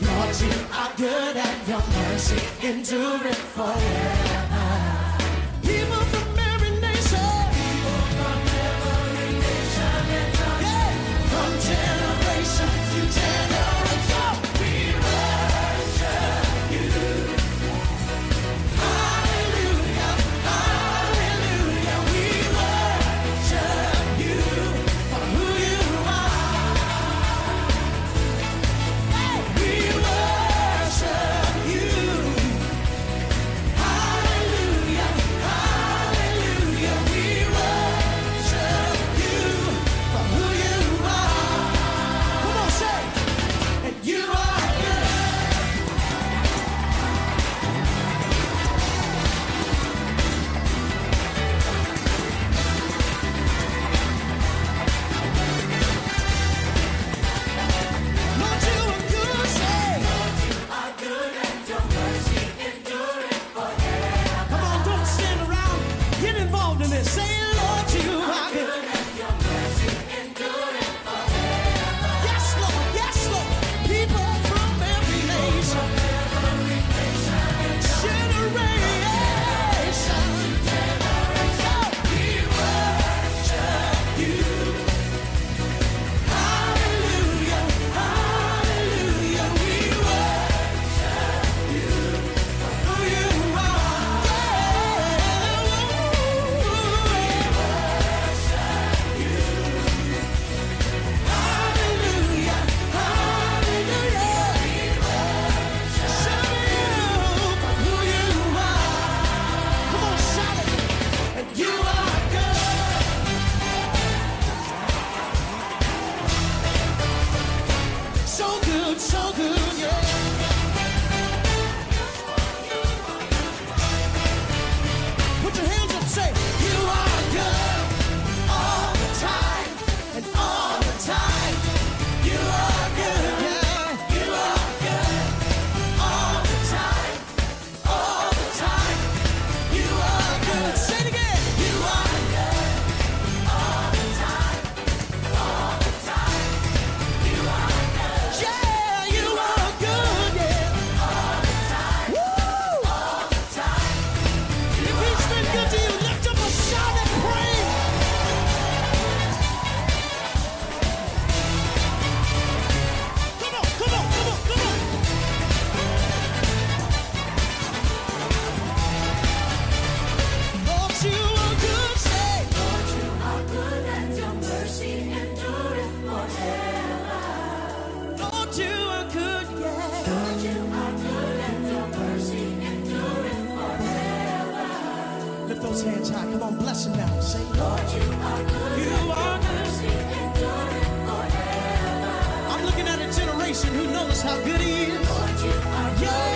Lord, you are good and your mercy endureth forever. People from every nation, people from every nation, yeah, from generation to generation, we worship you. Who knows how good he is? Lord, you are good.